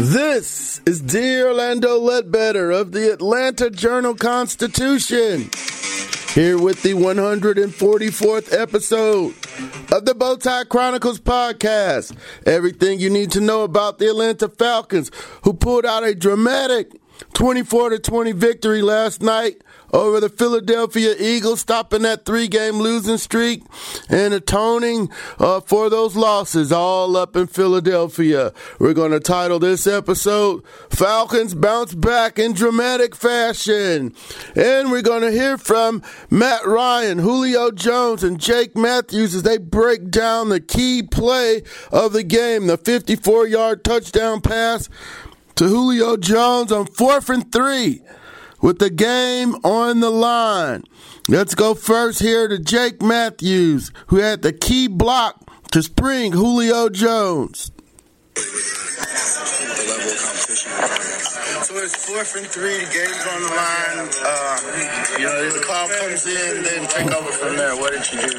This is D'Orlando Ledbetter of the Atlanta Journal-Constitution, here with the 144th episode of the Bowtie Chronicles podcast. Everything you need to know about the Atlanta Falcons, who pulled out a dramatic 24-20 victory last night over the Philadelphia Eagles, stopping that 3-game losing streak and atoning for those losses all up in Philadelphia. We're going to title this episode, Falcons Bounce Back in Dramatic Fashion. And we're going to hear from Matt Ryan, Julio Jones, and Jake Matthews as they break down the key play of the game, the 54-yard touchdown pass to Julio Jones on 4th and 3 with the game on the line. Let's go first here to Jake Matthews, who had the key block to spring Julio Jones. The level of competition. So it's 4th and 3, the game's on the line. This call comes in, then take over from there. What did you do?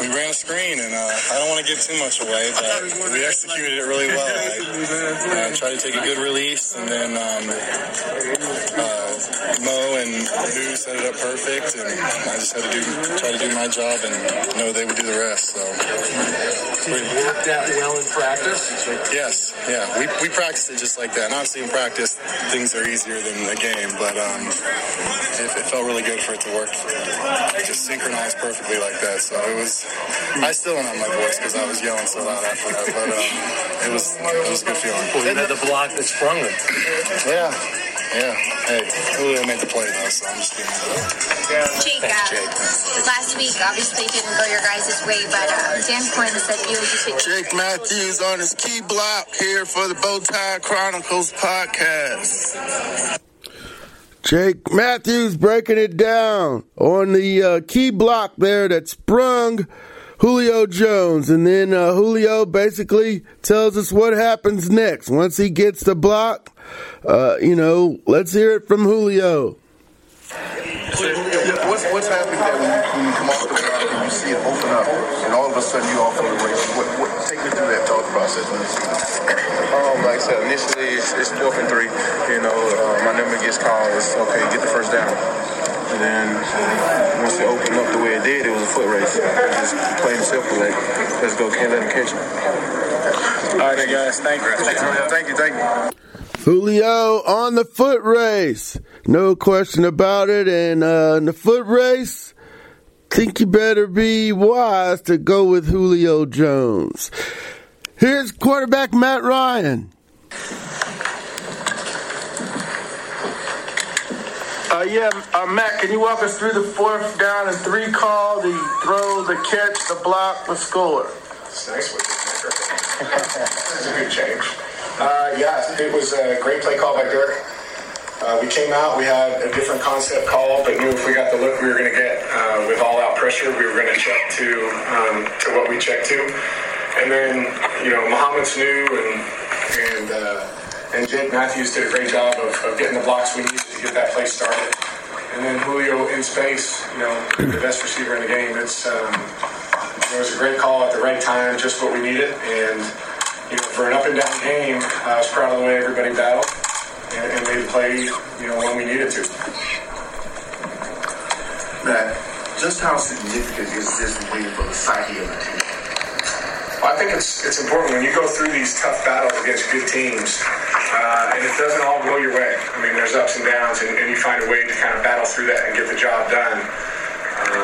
We ran a screen, and I don't want to give too much away, but we executed it really well. I tried to take a good release, and then Mo and Lou set it up perfect, and I just had to try to do my job, and know they would do the rest. So we worked out well in practice. Yes, yeah, we practiced it just like that. And obviously, in practice, things are easier than a game, but it felt really good for it to work. It just synchronized perfectly like that. So it was. I still don't have my voice because I was yelling so loud after that, but it was a good feeling. Well, you had the block that sprung it. Yeah. Hey, Julio made the play though, so I'm just kidding. Jake, last week obviously didn't go your guys' way, but Dan Quinn said you should. Jake Matthews on his key block here for the Bowtie Chronicles podcast. Jake Matthews breaking it down on the key block there that sprung Julio Jones. And then Julio basically tells us what happens next. Once he gets the block, let's hear it from Julio. What's happening there when you come off the block and you see it open up and all of a sudden you're off on the race? Take me through that thought process. Like I said, initially it's 4th and 3. My number gets called. It's okay, get the first down. And then once it opened up the way it did, it was a foot race. Just plain simple, like, let's go, can't let him catch it. All right, guys, thank you. Thank you. Julio on the foot race. No question about it. And in the foot race, think you better be wise to go with Julio Jones. Here's quarterback Matt Ryan. Matt, can you walk us through the 4th down and 3 call, the throw, the catch, the block, the score? It's nice with you. This is a good change. It was a great play call by Dirk. We came out, we had a different concept call, but knew if we got the look we were going to get with all-out pressure, we were going to check to what we checked to. And then, Muhammad Sanu and Jake Matthews did a great job of getting the blocks we needed to get that play started. And then Julio in space, the best receiver in the game. It was a great call at the right time, just what we needed. And, for an up-and-down game, I was proud of the way everybody battled and made the play, when we needed to. Matt, just how significant is this win for the psyche of the team? Well, I think it's important when you go through these tough battles against good teams, and it doesn't all go your way. I mean, there's ups and downs, and you find a way to kind of battle through that and get the job done.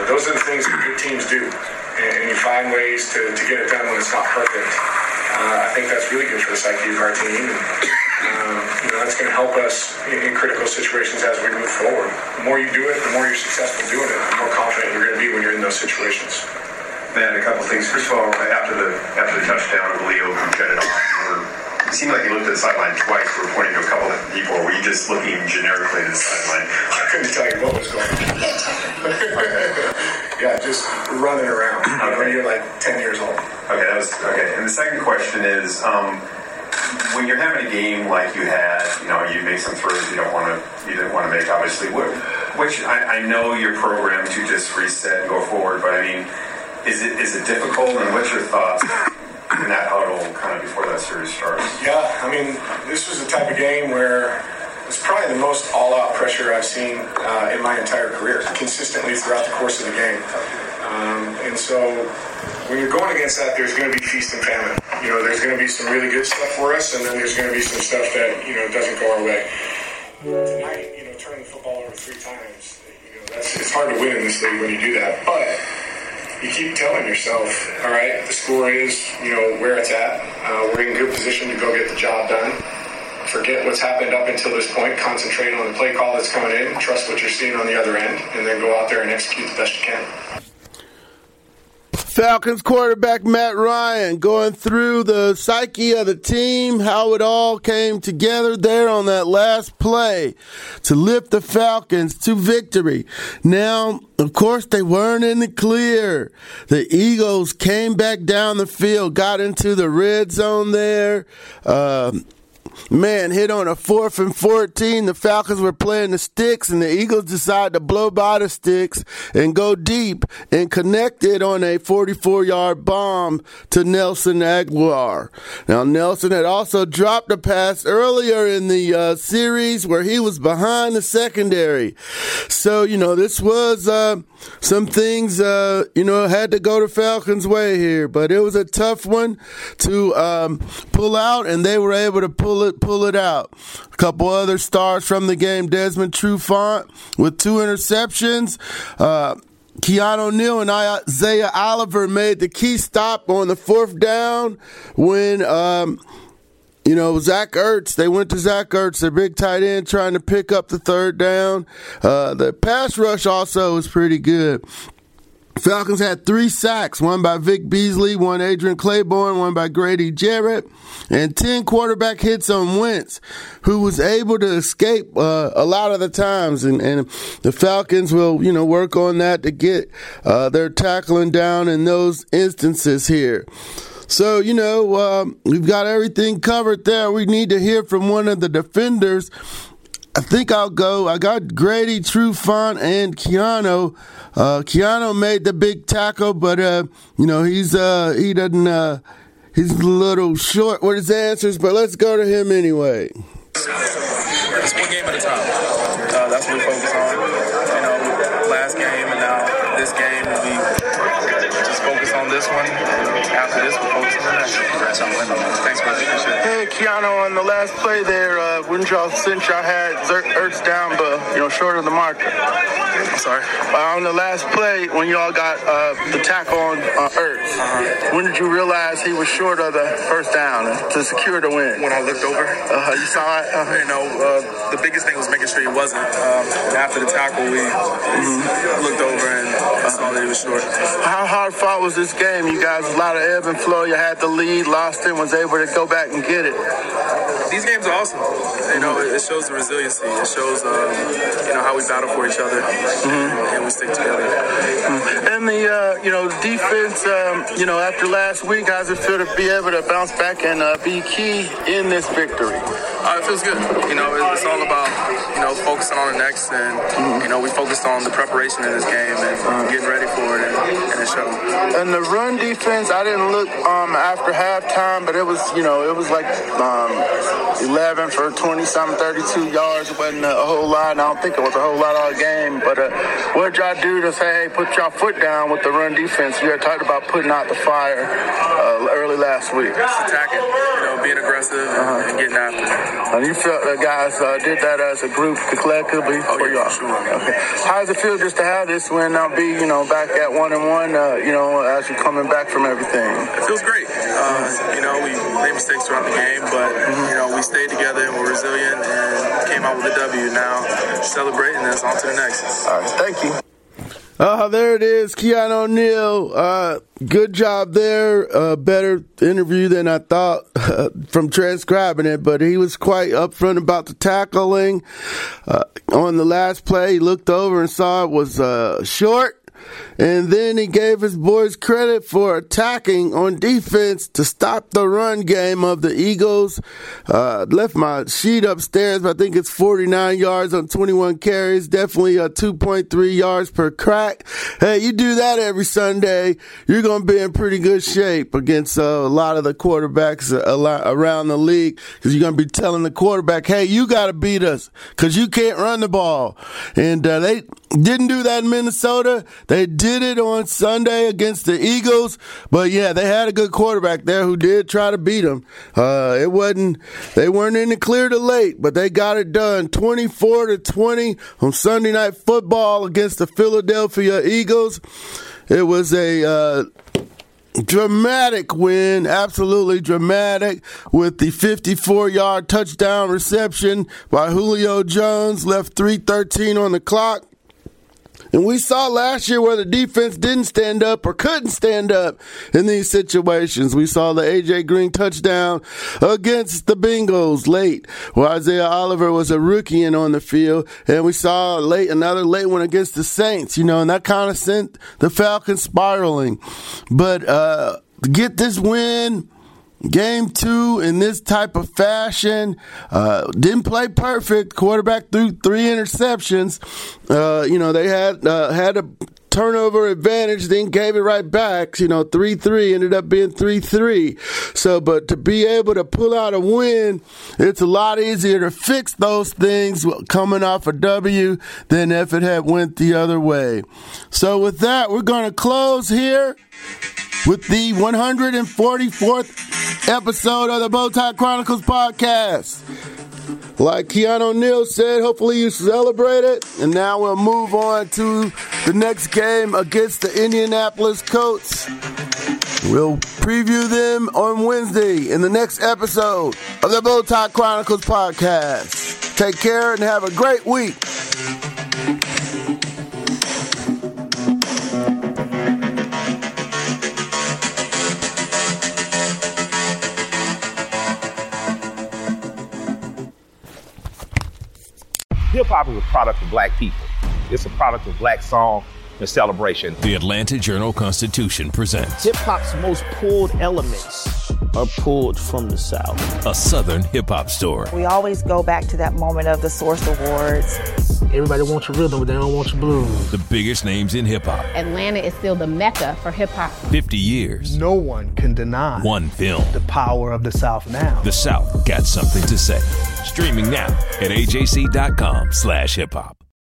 Those are the things that good teams do, and you find ways to get it done when it's not perfect. I think that's really good for the psyche of our team, and that's going to help us in critical situations as we move forward. The more you do it, the more you're successful doing it, the more confident you're going to be when you're in those situations. Man, a couple things. First of all, after the touchdown, it seemed like he looked at the sideline twice, reporting to a couple of people. Were you just looking generically at the sideline? I couldn't tell you what was going on. Yeah, just running around. Okay. You're like 10 years old. Okay, that was okay. And the second question is, when you're having a game like you had, you make some throws you didn't want to make. Obviously, which I know you're programmed to just reset and go forward, but I mean, is it difficult? And what's your thoughts in that huddle kind of before that series starts? Yeah, I mean, this was the type of game where it's probably the most all-out pressure I've seen in my entire career, consistently throughout the course of the game. And so when you're going against that, there's going to be feast and famine. There's going to be some really good stuff for us, and then there's going to be some stuff that, doesn't go our way. Tonight, turning the football over 3 times, it's hard to win in this league when you do that. But you keep telling yourself, all right, the score is, where it's at. We're in good position to go get the job done. Forget what's happened up until this point. Concentrate on the play call that's coming in. Trust what you're seeing on the other end, and then go out there and execute the best you can. Falcons quarterback Matt Ryan going through the psyche of the team, how it all came together there on that last play to lift the Falcons to victory. Now, of course, they weren't in the clear. The Eagles came back down the field, got into the red zone there. Man, hit on a 4th and 14. The Falcons were playing the sticks, and the Eagles decided to blow by the sticks and go deep and connected on a 44-yard bomb to Nelson Aguilar. Now, Nelson had also dropped a pass earlier in the series where he was behind the secondary. So, this was some things, had to go the Falcons' way here. But it was a tough one to pull out, and they were able to pull it out. A couple other stars from the game, Desmond Trufant with 2 interceptions. Keanu Neal and Isaiah Oliver made the key stop on the 4th down when, Zach Ertz, they went to Zach Ertz, their big tight end, trying to pick up the 3rd down. The pass rush also was pretty good. Falcons had 3 sacks, one by Vic Beasley, one Adrian Clayborn, one by Grady Jarrett, and 10 quarterback hits on Wentz, who was able to escape a lot of the times. And the Falcons will, work on that to get their tackling down in those instances here. So, we've got everything covered there. We need to hear from one of the defenders. I think I'll go. I got Grady, Trufant, and Keanu. Keanu made the big tackle, but he's a little short with his answers. But let's go to him anyway. It's one game at a time. That's what we focus on. Last game and now this game, we just focus on this one. After this, we'll focus on the next one. Thanks, man. Hey, Keanu, on the last play there, wouldn't y'all cinch? I had Ertz down, but, short of the mark. I'm sorry? On the last play, when y'all got the tackle on Ertz, when did you realize he was short of the 1st down to secure the win? When I looked over. You saw it? The biggest thing was making sure he wasn't. After the tackle, we looked over and saw that he was short. How hard fought was this game? You guys, a lot of ebb and flow. You had the lead, lost it, was able to go back and get it. These games are awesome. It shows the resiliency. It shows, how we battle for each other and we stick together. And the, defense, after last week, how's it feel to be able to bounce back and be key in this victory? It feels good. It's all about, focusing on the next and, we focused on the preparation in this game and getting ready for it and it showed. And the run defense, I didn't look after halftime, but it was like 11 for 20-something, 32 yards. It wasn't a whole lot, and I don't think it was a whole lot all game. But what did y'all do to say, hey, put y'all foot down with the run defense? You had talked about putting out the fire early last week. Just attacking, being aggressive and getting after it. And you felt the guys did that as a group collectively for y'all? Sure. Okay. How does it feel just to have this win now be, back at 1-1, as you're coming back from everything? It feels great. We made mistakes throughout the game, but, we stayed together and we're resilient and came out with a W. Now, celebrating us on to the next. All right. Thank you. There it is, Keanu Neal. Good job there. Better interview than I thought from transcribing it, but he was quite upfront about the tackling. On the last play, he looked over and saw it was short. And then he gave his boys credit for attacking on defense to stop the run game of the Eagles. Left my sheet upstairs, but I think it's 49 yards on 21 carries. Definitely 2.3 yards per crack. Hey, you do that every Sunday, you're going to be in pretty good shape against a lot of the quarterbacks around the league, because you're going to be telling the quarterback, hey, you got to beat us because you can't run the ball. And they didn't do that in Minnesota. They did it on Sunday against the Eagles, but yeah, they had a good quarterback there who did try to beat them. They weren't in the clear to late, but they got it done 24-20 on Sunday Night Football against the Philadelphia Eagles. It was a dramatic win, absolutely dramatic, with the 54-yard touchdown reception by Julio Jones, left 3:13 on the clock. And we saw last year where the defense didn't stand up or couldn't stand up in these situations. We saw the AJ Green touchdown against the Bengals late, where Isaiah Oliver was a rookie and on the field. And we saw another late one against the Saints, and that kind of sent the Falcons spiraling. But to get this win, Game 2 in this type of fashion, didn't play perfect. Quarterback threw 3 interceptions. They had a turnover advantage, then gave it right back. 3-3 ended up being 3-3. So, but to be able to pull out a win, it's a lot easier to fix those things coming off a W than if it had went the other way. So with that, we're going to close here with the 144th episode of the Bowtie Chronicles podcast. Like Keanu Neal said, hopefully you celebrate it. And now we'll move on to the next game against the Indianapolis Colts. We'll preview them on Wednesday in the next episode of the Bowtie Chronicles podcast. Take care and have a great week. Hip-hop is a product of black people. It's a product of black song and celebration. The Atlanta Journal-Constitution presents hip-hop's most pulled elements are pulled from the South. A Southern hip-hop story. We always go back to that moment of the Source Awards. Everybody wants your rhythm, but they don't want your blues. The biggest names in hip-hop. Atlanta is still the mecca for hip-hop. 50 years. No one can deny one film. The power of the South now. The South got something to say. Streaming now at AJC.com/hip-hop.